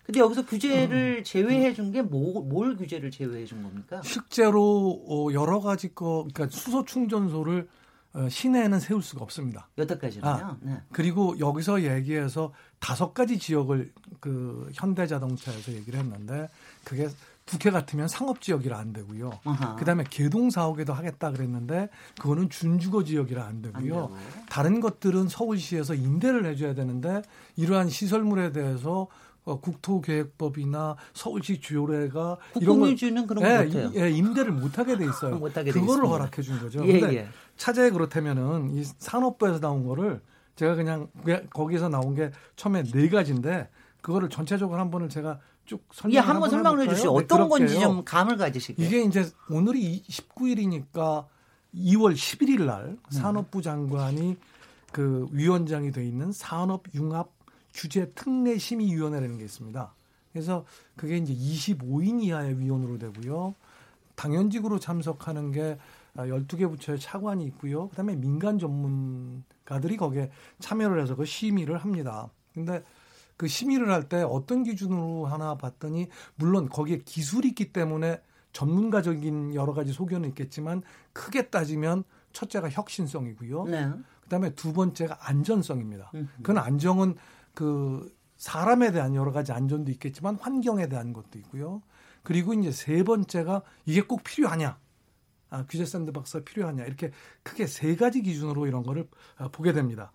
근데 여기서 규제를 음, 제외해 준 게 뭐, 뭘 규제를 제외해 준 겁니까? 실제로 어, 여러 가지 거, 그러니까 수소 충전소를 어, 시내에는 세울 수가 없습니다. 여태까지는요. 아, 네. 그리고 여기서 얘기해서 다섯 가지 지역을 그 현대자동차에서 얘기를 했는데, 그게 국회 같으면 상업지역이라 안 되고요. 아하. 그다음에 개동사옥에도 하겠다 그랬는데 그거는 준주거지역이라 안 되고요. 안 되고요. 다른 것들은 서울시에서 임대를 해줘야 되는데, 이러한 시설물에 대해서 어, 국토계획법이나 서울시 주요례가 국공유주는 그런 거 같아요. 예, 임대를 못하게 돼 있어요. 못하게 그거를 되겠습니다. 허락해 준 거죠. 예, 근데 예. 차제에 그렇다면은 이 산업부에서 나온 거를 제가 그냥 거기서 나온 게 처음에 네 가지인데, 그거를 전체적으로 한 번을 제가 쭉 설명 예, 한번 설명을 해볼까요? 해주시죠. 어떤 네, 건지 좀 감을 가지시게. 이게 이제 오늘이 십구 일이니까 이월 십일일 날 음. 산업부 장관이 그 위원장이 돼 있는 산업융합 규제 특례 심의위원회라는 게 있습니다. 그래서 그게 이제 이십오 인 이하의 위원으로 되고요. 당연직으로 참석하는 게 열두 개 부처의 차관이 있고요. 그다음에 민간 전문가들이 거기에 참여를 해서 그 심의를 합니다. 근데 그 심의를 할 때 어떤 기준으로 하나 봤더니, 물론 거기에 기술이 있기 때문에 전문가적인 여러 가지 소견은 있겠지만, 크게 따지면 첫째가 혁신성이고요. 네. 그다음에 두 번째가 안전성입니다. 음흠. 그건 안정은 그 사람에 대한 여러 가지 안전도 있겠지만 환경에 대한 것도 있고요. 그리고 이제 세 번째가 이게 꼭 필요하냐. 아, 규제 샌드박스가 필요하냐. 이렇게 크게 세 가지 기준으로 이런 거를 보게 됩니다.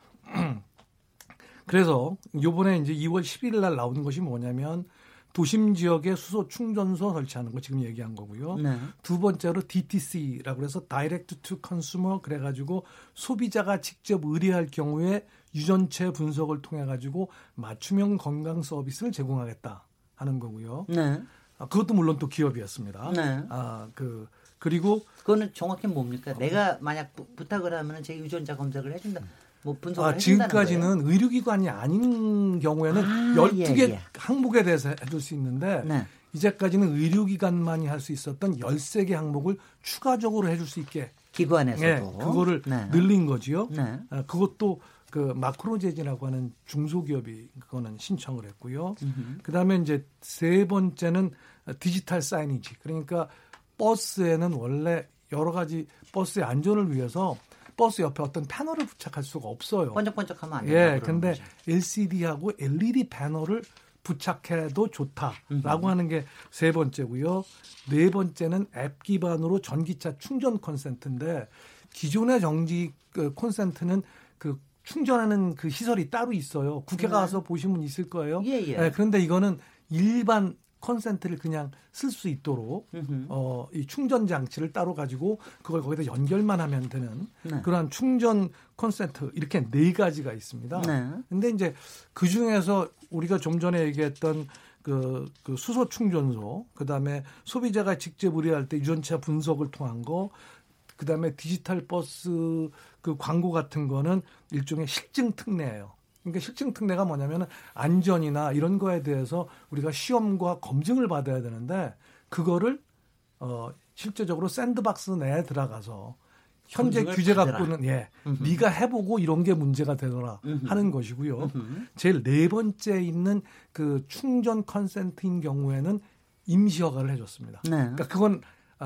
그래서 이번에 이제 이월 십일일 날 나오는 것이 뭐냐면 도심 지역에 수소 충전소 설치하는 거 지금 얘기한 거고요. 네. 두 번째로 디티씨라고 해서 다이렉트 투 컨슈머 그래가지고 소비자가 직접 의뢰할 경우에 유전체 분석을 통해 가지고 맞춤형 건강 서비스를 제공하겠다 하는 거고요. 네. 아, 그것도 물론 또 기업이었습니다. 네. 아, 그 그리고 그거는 정확히 뭡니까? 어, 내가 만약 부, 부탁을 하면은 제 유전자 검색을 해준다. 음. 뭐 분석을 아, 해준다는 거예요? 지금까지는 의료기관이 아닌 경우에는 아, 열두 개 예, 예. 항목에 대해서 해줄 수 있는데 네. 이제까지는 의료기관만이 할 수 있었던 열세 개 항목을 추가적으로 해줄 수 있게 기관에서도 예, 그거를 네. 늘린 거지요. 네. 아, 그것도 그 마크로제진이라고 하는 중소기업이 그거는 신청을 했고요. 음흠. 그다음에 이제 세 번째는 디지털 사이니지. 그러니까 버스에는 원래 여러 가지 버스의 안전을 위해서 버스 옆에 어떤 패널을 부착할 수가 없어요. 번쩍번쩍하면 안 돼요. 예, 근데 거죠. 엘씨디하고 엘이디 패널을 부착해도 좋다라고 음. 하는 게 세 번째고요. 네 번째는 앱 기반으로 전기차 충전 콘센트인데 기존의 정지 콘센트는 그 충전하는 그 시설이 따로 있어요. 국회 가서 네. 보시면 있을 거예요. 예, 예. 예, 그런데 이거는 일반 콘센트를 그냥 쓸 수 있도록 어, 이 충전 장치를 따로 가지고 그걸 거기다 연결만 하면 되는 네. 그러한 충전 콘센트 이렇게 네 가지가 있습니다. 그런데 네. 이제 그 중에서 우리가 좀 전에 얘기했던 그, 그 수소 충전소, 그 다음에 소비자가 직접 의뢰할 때 유전차 분석을 통한 거, 그 다음에 디지털 버스 그 광고 같은 거는 일종의 실증 특례예요. 그러니까 실증 특례가 뭐냐면 안전이나 이런 거에 대해서 우리가 시험과 검증을 받아야 되는데 그거를 어, 실제적으로 샌드박스 내에 들어가서 현재 규제 갖고는 예, 음흠. 네가 해보고 이런 게 문제가 되더라 음흠. 하는 것이고요. 음흠. 제일 네 번째 있는 그 충전 컨센트인 경우에는 임시허가를 해줬습니다. 네. 그러니까 그건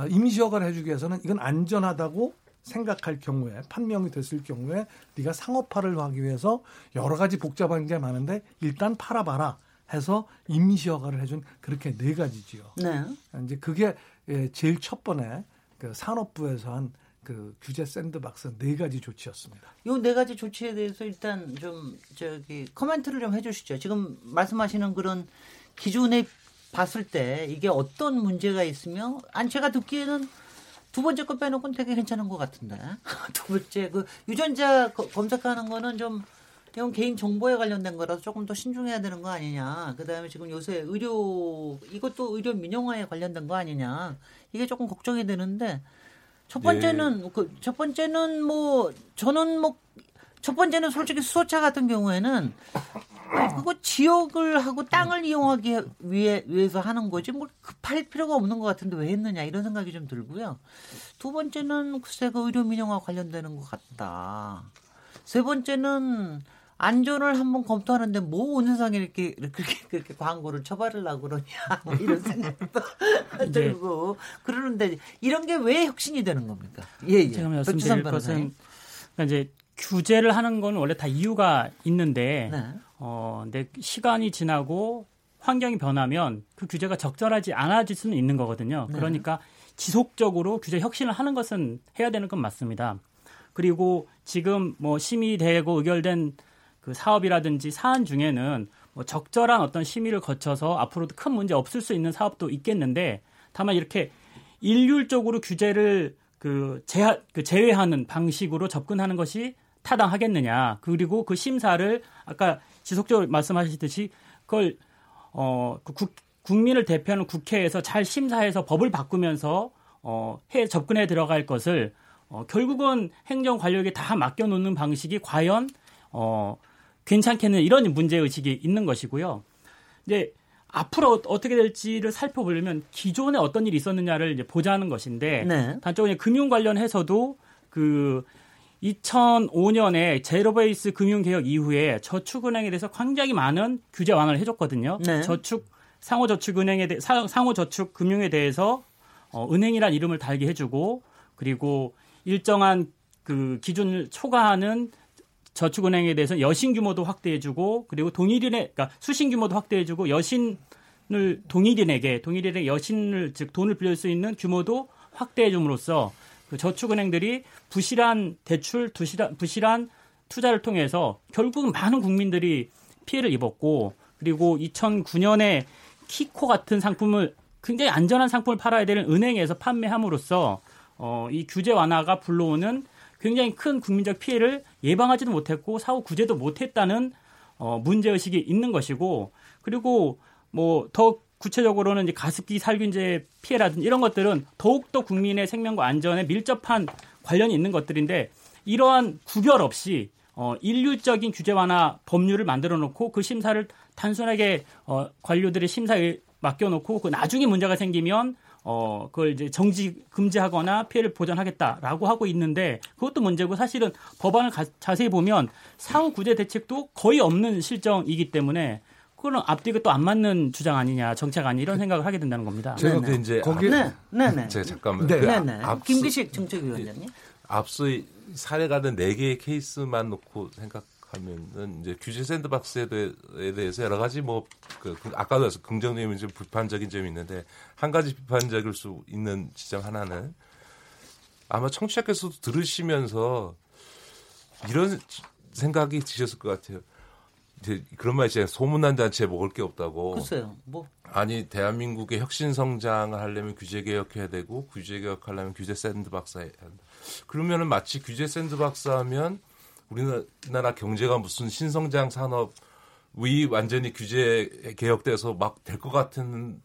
임시허가를 해주기 위해서는 이건 안전하다고 생각할 경우에 판명이 됐을 경우에 네가 상업화를 하기 위해서 여러 가지 복잡한 게 많은데 일단 팔아봐라 해서 임시허가를 해준 그렇게 네 가지지요. 네. 이제 그게 제일 첫 번에 그 산업부에서 한 그 규제 샌드박스 네 가지 조치였습니다. 요 네 가지 조치에 대해서 일단 좀 저기 코멘트를 좀 해주시죠. 지금 말씀하시는 그런 기존에 봤을 때 이게 어떤 문제가 있으며, 아니 제가 듣기에는 두 번째 거 빼놓고는 되게 괜찮은 것 같은데 두 번째 그 유전자 거, 검색하는 거는 좀 이건 개인 정보에 관련된 거라서 조금 더 신중해야 되는 거 아니냐. 그다음에 지금 요새 의료 이것도 의료 민영화에 관련된 거 아니냐. 이게 조금 걱정이 되는데 첫 번째는 예. 그 첫 번째는 뭐 저는 뭐 첫 번째는 솔직히 수소차 같은 경우에는 그거 지역을 하고 땅을 이용하기 위해, 위해서 하는 거지 뭘 급할 필요가 없는 것 같은데 왜 했느냐 이런 생각이 좀 들고요. 두 번째는 글쎄 그 의료 민영화 관련되는 것 같다. 세 번째는 안전을 한번 검토하는데 뭐 온 세상에 이렇게 그렇게 그렇게 광고를 쳐바르려고 그러냐 뭐 이런 생각도 들고 그러는데 이런 게 왜 혁신이 되는 겁니까? 예, 예. 제가 말씀드릴 것은 그러니까 이제 규제를 하는 건 원래 다 이유가 있는데 네. 어, 근데 시간이 지나고 환경이 변하면 그 규제가 적절하지 않아질 수는 있는 거거든요. 네. 그러니까 지속적으로 규제 혁신을 하는 것은 해야 되는 건 맞습니다. 그리고 지금 뭐 심의되고 의결된 그 사업이라든지 사안 중에는 뭐 적절한 어떤 심의를 거쳐서 앞으로도 큰 문제 없을 수 있는 사업도 있겠는데 다만 이렇게 일률적으로 규제를 그 제하, 그 제외하는 방식으로 접근하는 것이 타당하겠느냐. 그리고 그 심사를 아까 지속적으로 말씀하셨듯이 그걸 어, 그 국, 국민을 대표하는 국회에서 잘 심사해서 법을 바꾸면서 어, 해, 접근해 들어갈 것을 어, 결국은 행정관료에게 다 맡겨놓는 방식이 과연 어, 괜찮겠느냐 이런 문제의식이 있는 것이고요. 이제 앞으로 어떻게 될지를 살펴보려면 기존에 어떤 일이 있었느냐를 이제 보자는 것인데 네. 단적으로 금융 관련해서도 그 이천오년에 제로베이스 금융개혁 이후에 저축은행에 대해서 굉장히 많은 규제 완화를 해줬거든요. 네. 저축 상호저축은행에 대, 상호저축금융에 대해서 어, 은행이란 이름을 달게 해주고 그리고 일정한 그 기준을 초과하는 저축은행에 대해서는 여신 규모도 확대해주고 그리고 동일인의 그러니까 수신 규모도 확대해주고 여신을 동일인에게 동일인의 여신을 즉 돈을 빌릴 수 있는 규모도 확대해줌으로써 그 저축은행들이 부실한 대출, 부실한, 부실한 투자를 통해서 결국은 많은 국민들이 피해를 입었고, 그리고 이천구 년에 키코 같은 상품을 굉장히 안전한 상품을 팔아야 되는 은행에서 판매함으로써 어, 이 규제 완화가 불러오는 굉장히 큰 국민적 피해를 예방하지도 못했고 사후 구제도 못했다는 어, 문제의식이 있는 것이고, 그리고 뭐 더 구체적으로는 이제 가습기 살균제 피해라든지 이런 것들은 더욱더 국민의 생명과 안전에 밀접한 관련이 있는 것들인데, 이러한 구별 없이 어, 일률적인 규제 완화 법률을 만들어 놓고 그 심사를 단순하게 어, 관료들의 심사에 맡겨놓고 그 나중에 문제가 생기면 어, 그걸 이제 정지 금지하거나 피해를 보전하겠다라고 하고 있는데, 그것도 문제고 사실은 법안을 가, 자세히 보면 사후 구제 대책도 거의 없는 실정이기 때문에 그건 앞뒤가 또 안 맞는 주장 아니냐, 정책 아니 이런 생각을 하게 된다는 겁니다. 제가 그 이제 거기 네, 네, 네. 제가 잠깐만. 네, 네, 네. 김기식 정책위원장님. 앞서 사례가 된 네 개의 케이스만 놓고 생각. 하면은 이제 규제 샌드박스에 대해, 대해서 여러 가지 뭐 그, 아까도 해서 긍정적인 점, 비판적인 점이 있는데, 한 가지 비판적일 수 있는 지점 하나는 아마 청취자께서도 들으시면서 이런 생각이 드셨을 것 같아요. 이제 그런 말 있잖아요. 소문난 단체에 먹을 게 없다고. 글쎄요. 뭐 아니 대한민국의 혁신 성장을 하려면 규제 개혁해야 되고 규제 개혁하려면 규제 샌드박스 해야 한다. 그러면은 마치 규제 샌드박스 하면 우리나라 경제가 무슨 신성장 산업이 완전히 규제 개혁돼서 막 될 것 같은,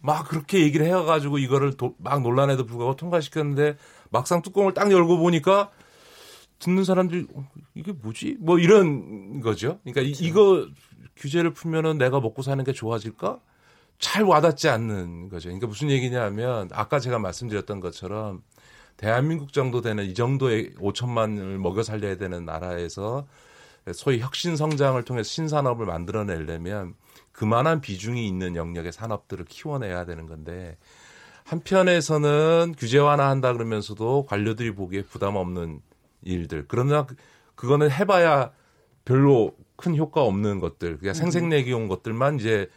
막 그렇게 얘기를 해가지고 이거를 도, 막 논란에도 불구하고 통과시켰는데 막상 뚜껑을 딱 열고 보니까 듣는 사람들이 어, 이게 뭐지? 뭐 이런 거죠. 그러니까 그렇죠. 이거 규제를 풀면은 내가 먹고 사는 게 좋아질까? 잘 와닿지 않는 거죠. 그러니까 무슨 얘기냐 하면 아까 제가 말씀드렸던 것처럼 대한민국 정도 되는 이 정도의 오천만을 먹여 살려야 되는 나라에서 소위 혁신 성장을 통해서 신산업을 만들어내려면 그만한 비중이 있는 영역의 산업들을 키워내야 되는 건데, 한편에서는 규제 완화한다 그러면서도 관료들이 보기에 부담 없는 일들, 그러나 그거는 해봐야 별로 큰 효과 없는 것들, 그냥 생색내기 온 것들만 이제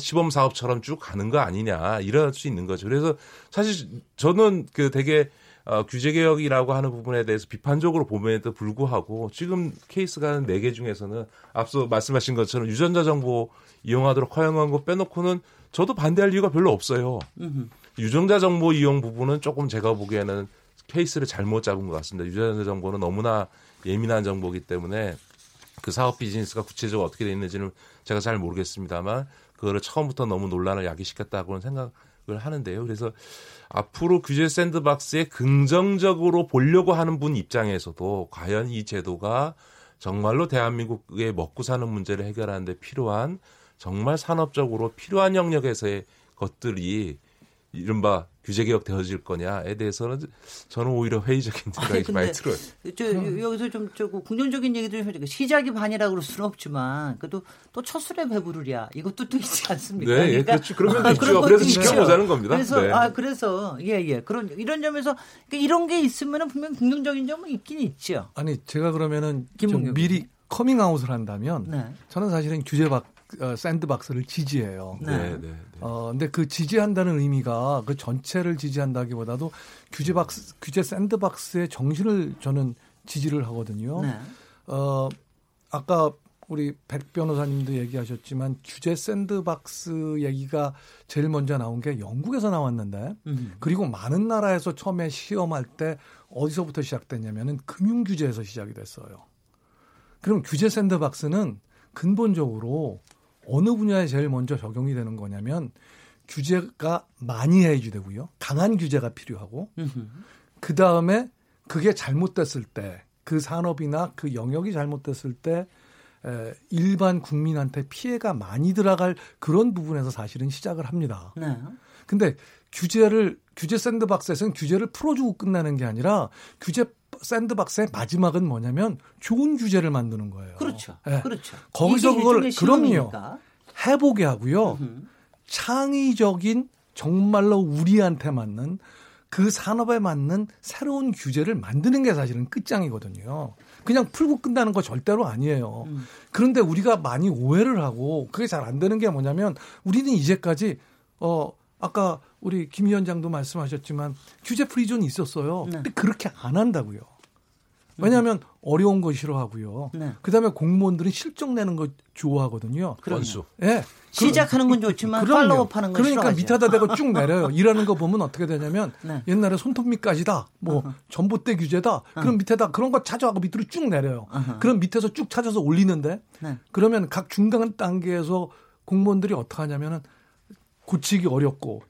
시범 사업처럼 쭉 가는 거 아니냐, 이럴 수 있는 거죠. 그래서 사실 저는 그 되게 어, 규제개혁이라고 하는 부분에 대해서 비판적으로 보면에도 불구하고 지금 케이스가 네 개 중에서는 앞서 말씀하신 것처럼 유전자 정보 이용하도록 허용한 거 빼놓고는 저도 반대할 이유가 별로 없어요. 으흠. 유전자 정보 이용 부분은 조금 제가 보기에는 케이스를 잘못 잡은 것 같습니다. 유전자 정보는 너무나 예민한 정보이기 때문에 그 사업 비즈니스가 구체적으로 어떻게 돼 있는지는 제가 잘 모르겠습니다만, 그거를 처음부터 너무 논란을 야기시켰다고는 생각 하는데요. 그래서 앞으로 규제 샌드박스에 긍정적으로 보려고 하는 분 입장에서도 과연 이 제도가 정말로 대한민국의 먹고 사는 문제를 해결하는 데 필요한, 정말 산업적으로 필요한 영역에서의 것들이 이른바 규제개혁 되어질 거냐에 대해서는 저는 오히려 회의적인 생각이 많이 들어요. 저, 여기서 좀 조금 긍정적인 얘기도 좀 해줄게요. 시작이 반이라고 그럴 수는 없지만 그래도 또 첫 술에 배부르랴, 이것도 또 있지 않습니까? 네, 그러니까, 그렇죠. 그러면 아, 그런 그래서 있죠. 지켜보자는 겁니다. 그래서 네. 아 그래서 예예 예. 그런 이런 점에서 그러니까 이런 게 있으면은 분명 긍정적인 점은 있긴 있죠. 아니 제가 그러면은 좀 미리 커밍아웃을 한다면 네. 저는 사실은 규제박 어, 샌드박스를 지지해요. 네, 네. 네. 어, 근데 그 지지한다는 의미가 그 전체를 지지한다기보다도 규제박스, 규제 샌드박스의 정신을 저는 지지를 하거든요. 네. 어, 아까 우리 백 변호사님도 얘기하셨지만 규제 샌드박스 얘기가 제일 먼저 나온 게 영국에서 나왔는데, 음. 그리고 많은 나라에서 처음에 시험할 때 어디서부터 시작됐냐면은 금융 규제에서 시작이 됐어요. 그럼 규제 샌드박스는 근본적으로 어느 분야에 제일 먼저 적용이 되는 거냐면 규제가 많이 해주되고요. 강한 규제가 필요하고 그다음에 그게 잘못됐을 때, 그 산업이나 그 영역이 잘못됐을 때 일반 국민한테 피해가 많이 들어갈 그런 부분에서 사실은 시작을 합니다. 근데 규제를 규제 샌드박스에서는 규제를 풀어주고 끝나는 게 아니라 규제 샌드박스의 마지막은 뭐냐면 좋은 규제를 만드는 거예요. 그렇죠. 네. 그렇죠. 거기서 그걸 그럼요 해보게 하고요. 으흠. 창의적인 정말로 우리한테 맞는 그 산업에 맞는 새로운 규제를 만드는 게 사실은 끝장이거든요. 그냥 풀고 끝나는 거 절대로 아니에요. 음. 그런데 우리가 많이 오해를 하고 그게 잘 안 되는 게 뭐냐면, 우리는 이제까지 어 아까 우리 김 위원장도 말씀하셨지만 규제 프리존이 있었어요. 네. 근데 그렇게 안 한다고요. 왜냐하면 음. 어려운 거 싫어하고요. 네. 그다음에 공무원들은 실적 내는 거 좋아하거든요. 원수. 예. 시작하는 건 좋지만 팔로우업하는 건 싫어하죠. 그러니까 밑에다 대고 쭉 내려요. 일하는 거 보면 어떻게 되냐면 네. 옛날에 손톱밑까지다. 뭐 uh-huh. 전봇대 규제다. Uh-huh. 그럼 밑에다 그런 거 찾아가고 밑으로 쭉 내려요. Uh-huh. 그럼 밑에서 쭉 찾아서 올리는데 네. 그러면 각 중간 단계에서 공무원들이 어떻게 하냐면은 고치기 어렵고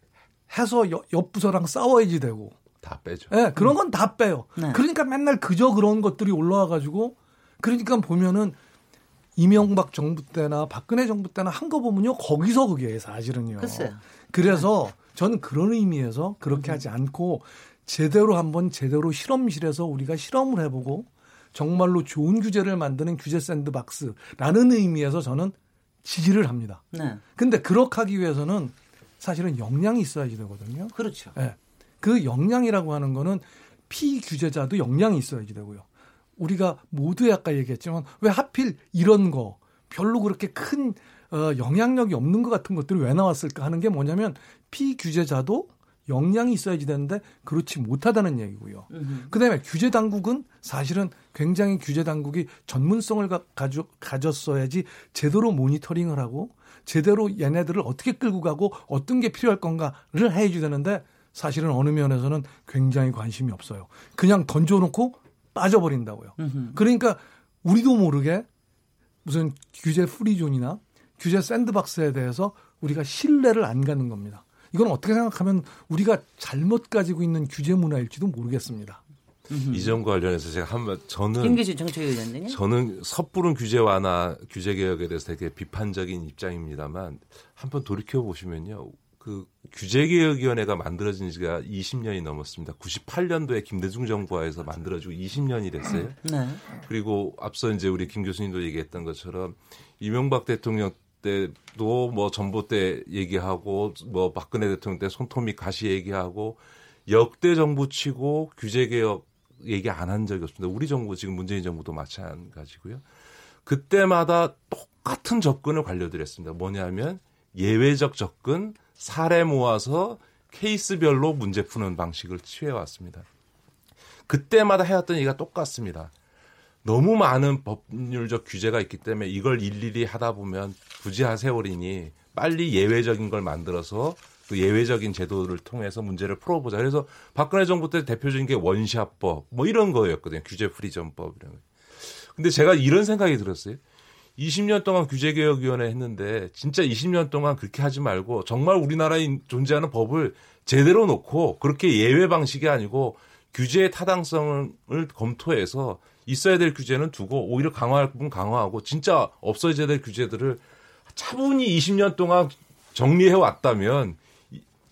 해서 옆, 옆 부서랑 싸워야지 되고. 다 빼죠. 네, 그런 건 다 빼요. 네. 그러니까 맨날 그저 그런 것들이 올라와가지고 그러니까 보면은 이명박 정부 때나 박근혜 정부 때나 한 거 보면요. 거기서 그게 사실은요. 글쎄요. 그래서 네. 저는 그런 의미에서 그렇게 음. 하지 않고 제대로 한번 제대로 실험실에서 우리가 실험을 해보고 정말로 좋은 규제를 만드는 규제 샌드박스라는 의미에서 저는 지지를 합니다. 네. 근데 그렇게 하기 위해서는 사실은 역량이 있어야지 되거든요. 그렇죠. 네. 그 역량이라고 하는 거는 피규제자도 역량이 있어야지 되고요. 우리가 모두 아까 얘기했지만 왜 하필 이런 거 별로 그렇게 큰 어, 영향력이 없는 것 같은 것들이 왜 나왔을까 하는 게 뭐냐면 피규제자도 역량이 있어야지 되는데 그렇지 못하다는 얘기고요. 으흠. 그다음에 규제 당국은 사실은 굉장히 규제 당국이 전문성을 가, 가져, 가졌어야지 제대로 모니터링을 하고 제대로 얘네들을 어떻게 끌고 가고 어떤 게 필요할 건가를 해야지 되는데 사실은 어느 면에서는 굉장히 관심이 없어요. 그냥 던져놓고 빠져버린다고요. 으흠. 그러니까 우리도 모르게 무슨 규제 프리존이나 규제 샌드박스에 대해서 우리가 신뢰를 안 갖는 겁니다. 이건 어떻게 생각하면 우리가 잘못 가지고 있는 규제 문화일지도 모르겠습니다. 으흠. 이 점과 관련해서 제가 한번 저는 김기식 정책위원장님 저는 섣부른 규제 완화, 규제 개혁에 대해서 되게 비판적인 입장입니다만 한번 돌이켜 보시면요. 그 규제개혁위원회가 만들어진 지가 이십 년이 넘었습니다. 구십팔 년도에 김대중 정부하에서 만들어지고 이십 년이 됐어요. 네. 그리고 앞서 이제 우리 김 교수님도 얘기했던 것처럼 이명박 대통령 때도 뭐 전봇대 얘기하고 뭐 박근혜 대통령 때 손톱밑 가시 얘기하고 역대 정부치고 규제개혁 얘기 안 한 적이 없습니다. 우리 정부 지금 문재인 정부도 마찬가지고요. 그때마다 똑같은 접근을 관료들이 했습니다. 뭐냐면 예외적 접근 사례 모아서 케이스별로 문제 푸는 방식을 취해왔습니다. 그때마다 해왔던 얘기가 똑같습니다. 너무 많은 법률적 규제가 있기 때문에 이걸 일일이 하다 보면 부지하세월이니 빨리 예외적인 걸 만들어서 그 예외적인 제도를 통해서 문제를 풀어보자. 그래서 박근혜 정부 때 대표적인 게 원샷법 뭐 이런 거였거든요. 규제 프리존법 이런 거. 근데 제가 이런 생각이 들었어요. 이십 년 동안 규제개혁위원회 했는데 진짜 이십 년 동안 그렇게 하지 말고 정말 우리나라에 존재하는 법을 제대로 놓고 그렇게 예외 방식이 아니고 규제의 타당성을 검토해서 있어야 될 규제는 두고 오히려 강화할 부분 강화하고 진짜 없어져야 될 규제들을 차분히 이십 년 동안 정리해왔다면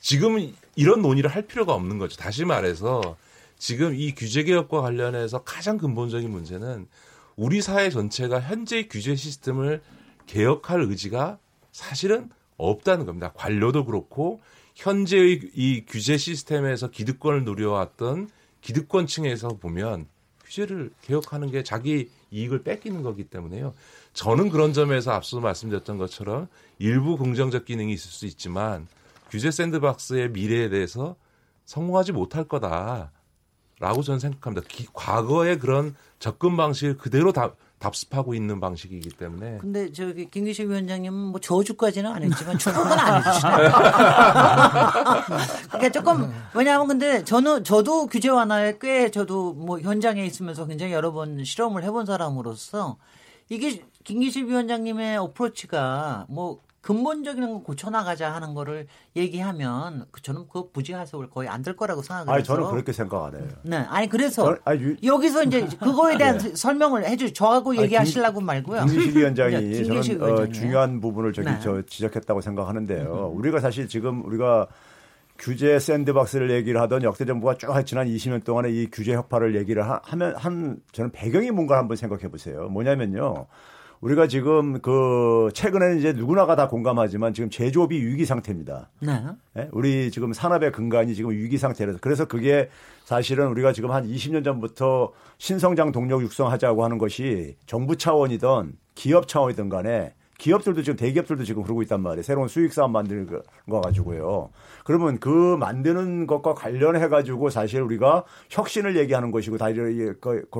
지금은 이런 논의를 할 필요가 없는 거죠. 다시 말해서 지금 이 규제개혁과 관련해서 가장 근본적인 문제는 우리 사회 전체가 현재 규제 시스템을 개혁할 의지가 사실은 없다는 겁니다. 관료도 그렇고 현재의 이 규제 시스템에서 기득권을 누려왔던 기득권층에서 보면 규제를 개혁하는 게 자기 이익을 뺏기는 거기 때문에요. 저는 그런 점에서 앞서 말씀드렸던 것처럼 일부 긍정적 기능이 있을 수 있지만 규제 샌드박스의 미래에 대해서 성공하지 못할 거다. 라고 저는 생각합니다. 기, 과거의 그런 접근 방식을 그대로 답, 답습하고 있는 방식이기 때문에. 근데 저기 김기식 위원장님은 뭐 저주까지는 안 했지만 충격은 안 해주시네요. 그러니까 조금 왜냐하면 근데 저는 저도 규제 완화에 꽤 저도 뭐 현장에 있으면서 굉장히 여러 번 실험을 해본 사람으로서 이게 김기식 위원장님의 어프로치가 뭐. 근본적인 건 고쳐나가자 하는 거를 얘기하면 저는 그 부지하세월 거의 안 될 거라고 생각을 아니, 해서. 아니 저는 그렇게 생각 안 해요. 네, 아니 그래서 저는, 아니, 유... 여기서 이제 그거에 대한 네. 설명을 해주. 저하고 아니, 얘기하시려고 김, 말고요. 김기식 위원장이 네, 김기식 저는 어, 중요한 부분을 저기 네. 저 지적했다고 생각하는데요. 음. 우리가 사실 지금 우리가 규제 샌드박스를 얘기를 하던 역대 정부가 쭉 지난 이십 년 동안에 이 규제 혁파를 얘기를 하, 하면 한 저는 배경이 뭔가 한번 생각해 보세요. 뭐냐면요. 우리가 지금 그 최근에는 이제 누구나가 다 공감하지만 지금 제조업이 위기 상태입니다. 네. 네? 우리 지금 산업의 근간이 지금 위기 상태라서 그래서 그게 사실은 우리가 지금 한 이십 년 전부터 신성장 동력 육성하자고 하는 것이 정부 차원이든 기업 차원이든 간에 기업들도 지금 대기업들도 지금 그러고 있단 말이에요. 새로운 수익 사업 만드는 거 가지고요. 그러면 그 만드는 것과 관련해 가지고 사실 우리가 혁신을 얘기하는 것이고 다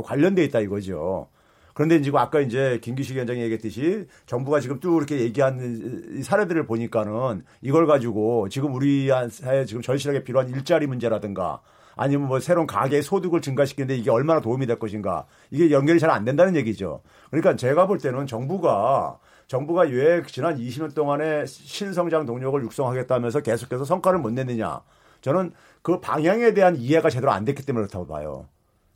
관련돼 있다 이거죠. 그런데 지금 아까 이제 김기식 위원장이 얘기했듯이 정부가 지금 쭉 이렇게 얘기한 사례들을 보니까는 이걸 가지고 지금 우리 사회에 지금 절실하게 필요한 일자리 문제라든가 아니면 뭐 새로운 가계의 소득을 증가시키는데 이게 얼마나 도움이 될 것인가 이게 연결이 잘 안 된다는 얘기죠. 그러니까 제가 볼 때는 정부가 정부가 왜 지난 이십 년 동안에 신성장 동력을 육성하겠다면서 계속해서 성과를 못 냈느냐. 저는 그 방향에 대한 이해가 제대로 안 됐기 때문에 그렇다고 봐요.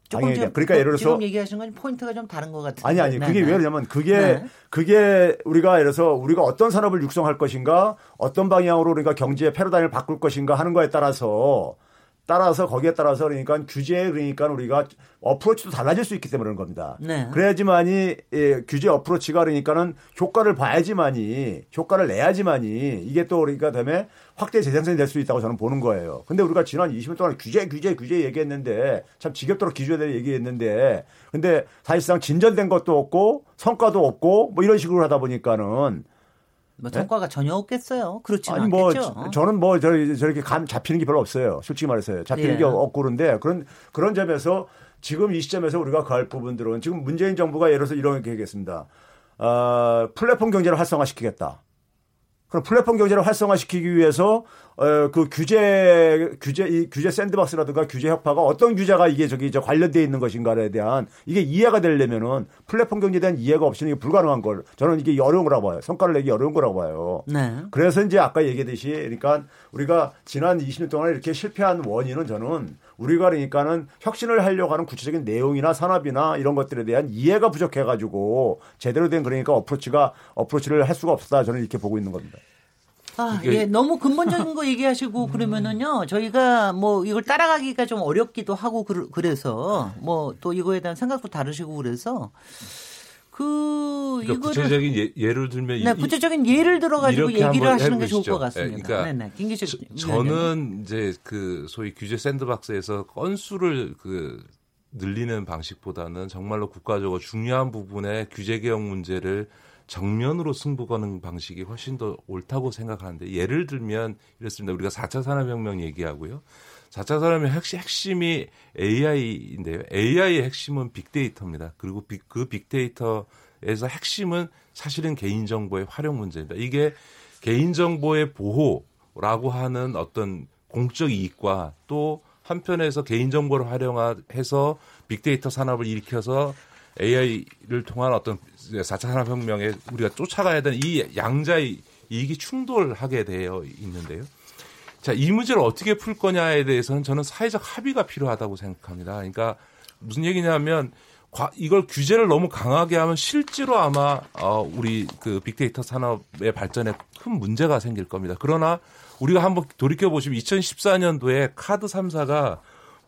조금 좀, 그러니까 예를 들어서 지금 얘기하신 건 포인트가 좀 다른 것 같은데. 아니 아니 네, 그게 네. 왜 그러냐면 그게 네. 그게 우리가 예를 들어서 우리가 어떤 산업을 육성할 것인가 어떤 방향으로 우리가 경제의 패러다임을 바꿀 것인가 하는 거에 따라서 따라서 거기에 따라서 그러니까 규제에 그러니까 우리가 어프로치도 달라질 수 있기 때문에 그런 겁니다. 네. 그래야지만이 예, 규제 어프로치가 그러니까는 효과를 봐야지만이 효과를 내야지만이 이게 또 그러니까 다음에 확대 재생산이 될 수 있다고 저는 보는 거예요. 근데 우리가 지난 이십 년 동안 규제, 규제, 규제 얘기했는데 참 지겹도록 규제에 대해 얘기했는데 근데 사실상 진전된 것도 없고 성과도 없고 뭐 이런 식으로 하다 보니까는 뭐 성과가 네? 전혀 없겠어요. 그렇지는 아니, 않겠죠. 뭐 저는 뭐 저, 저렇게 감 잡히는 게 별로 없어요. 솔직히 말해서요. 잡히는 예. 게 없고 그런데 그런 그런 점에서 지금 이 시점에서 우리가 갈 부분들은 지금 문재인 정부가 예를 들어서 이렇게 얘기했습니다. 어, 플랫폼 경제를 활성화시키겠다. 그럼 플랫폼 경제를 활성화시키기 위해서 어, 그 규제 규제 이 규제 샌드박스라든가 규제 협파가 어떤 규제가 이게 저기 저 관련돼 있는 것인가에 대한 이게 이해가 되려면은 플랫폼 경제에 대한 이해가 없이는 이게 불가능한 걸 저는 이게 어려운 거라고 봐요. 성과를 내기 어려운 거라고 봐요. 네. 그래서 이제 아까 얘기했듯이 그러니까 우리가 지난 이십 년 동안 이렇게 실패한 원인은 저는 우리가 그러니까는 혁신을 하려고 하는 구체적인 내용이나 산업이나 이런 것들에 대한 이해가 부족해가지고 제대로 된 그러니까 어프로치가 어프로치를 할 수가 없다 저는 이렇게 보고 있는 겁니다. 아, 예, 너무 근본적인 거 얘기하시고 그러면은요 저희가 뭐 이걸 따라가기가 좀 어렵기도 하고 그래서 뭐 또 이거에 대한 생각도 다르시고 그래서 그 그러니까 이거를 구체적인 예, 예를 들면 네, 이, 구체적인 예를 들어가지고 얘기를 하시는 게 좋을 것 같습니다. 네, 그러니까 김기식 저는 이제 그 소위 규제 샌드박스에서 건수를 그 늘리는 방식보다는 정말로 국가적으로 중요한 부분의 규제 개혁 문제를 정면으로 승부 거는 방식이 훨씬 더 옳다고 생각하는데 예를 들면 이렇습니다. 우리가 사 차 산업혁명 얘기하고요. 사 차 산업의 핵심이 에이아이인데요. 에이아이의 핵심은 빅데이터입니다. 그리고 빅, 그 빅데이터에서 핵심은 사실은 개인정보의 활용 문제입니다. 이게 개인정보의 보호라고 하는 어떤 공적 이익과 또 한편에서 개인정보를 활용해서 빅데이터 산업을 일으켜서 에이아이를 통한 어떤 사 차 산업혁명에 우리가 쫓아가야 되는 이 양자의 이익이 충돌하게 되어 있는데요. 자, 이 문제를 어떻게 풀 거냐에 대해서는 저는 사회적 합의가 필요하다고 생각합니다. 그러니까 무슨 얘기냐면 이걸 규제를 너무 강하게 하면 실제로 아마 우리 그 빅데이터 산업의 발전에 큰 문제가 생길 겁니다. 그러나 우리가 한번 돌이켜보시면 이천십사 년도에 카드 삼 사가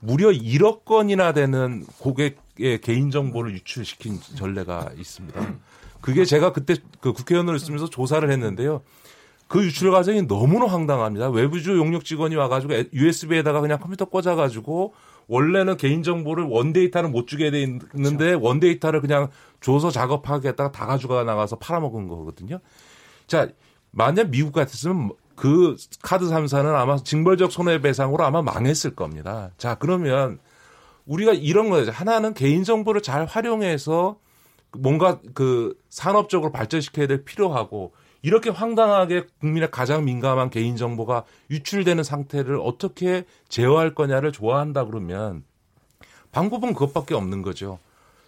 무려 일억 건이나 되는 고객의 개인정보를 유출시킨 전례가 있습니다. 그게 제가 그때 그 국회의원으로 있으면서 조사를 했는데요. 그 유출 과정이 너무나 황당합니다. 외부주 용역 직원이 와가지고 유에스비에다가 그냥 컴퓨터 꽂아가지고 원래는 개인정보를 원데이터는 못 주게 돼 있는데 그렇죠. 원데이터를 그냥 줘서 작업하겠다가 다 가져가 나가서 팔아먹은 거거든요. 자, 만약 미국 같았으면 그 카드 삼 사는 아마 징벌적 손해배상으로 아마 망했을 겁니다. 자, 그러면 우리가 이런 거죠. 하나는 개인정보를 잘 활용해서 뭔가 그 산업적으로 발전시켜야 될 필요하고 이렇게 황당하게 국민의 가장 민감한 개인정보가 유출되는 상태를 어떻게 제어할 거냐를 좋아한다 그러면 방법은 그것밖에 없는 거죠.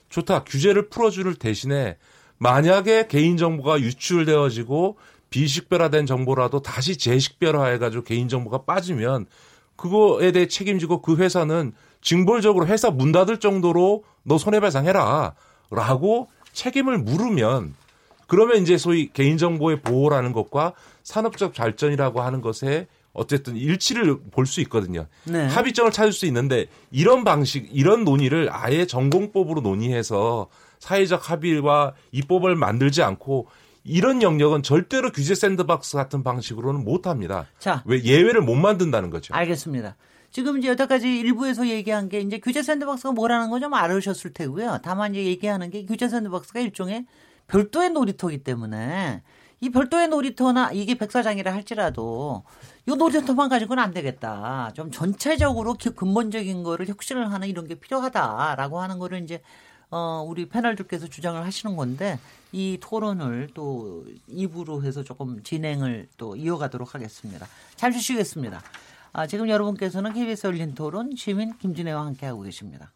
좋다. 규제를 풀어줄 대신에 만약에 개인정보가 유출되어지고 비식별화된 정보라도 다시 재식별화해가지고 개인정보가 빠지면 그거에 대해 책임지고 그 회사는 징벌적으로 회사 문 닫을 정도로 너 손해배상해라 라고 책임을 물으면 그러면 이제 소위 개인정보의 보호라는 것과 산업적 발전이라고 하는 것에 어쨌든 일치를 볼 수 있거든요. 네. 합의점을 찾을 수 있는데 이런 방식, 이런 논의를 아예 전공법으로 논의해서 사회적 합의와 입법을 만들지 않고 이런 영역은 절대로 규제 샌드박스 같은 방식으로는 못합니다. 자, 왜 예외를 못 만든다는 거죠. 알겠습니다. 지금 이제 여태까지 일부에서 얘기한 게 이제 규제 샌드박스가 뭐라는 건 좀 알으셨을 테고요. 다만 이제 얘기하는 게 규제 샌드박스가 일종의 별도의 놀이터이기 때문에 이 별도의 놀이터나 이게 백사장이라 할지라도 이 놀이터만 가지고는 안 되겠다. 좀 전체적으로 근본적인 거를 혁신을 하는 이런 게 필요하다라고 하는 거를 이제 어, 우리 패널들께서 주장을 하시는 건데 이 토론을 또 이 부로 해서 조금 진행을 또 이어가도록 하겠습니다. 잠시 쉬겠습니다. 아, 지금 여러분께서는 케이비에스 열린토론 시민 김진애와 함께하고 계십니다.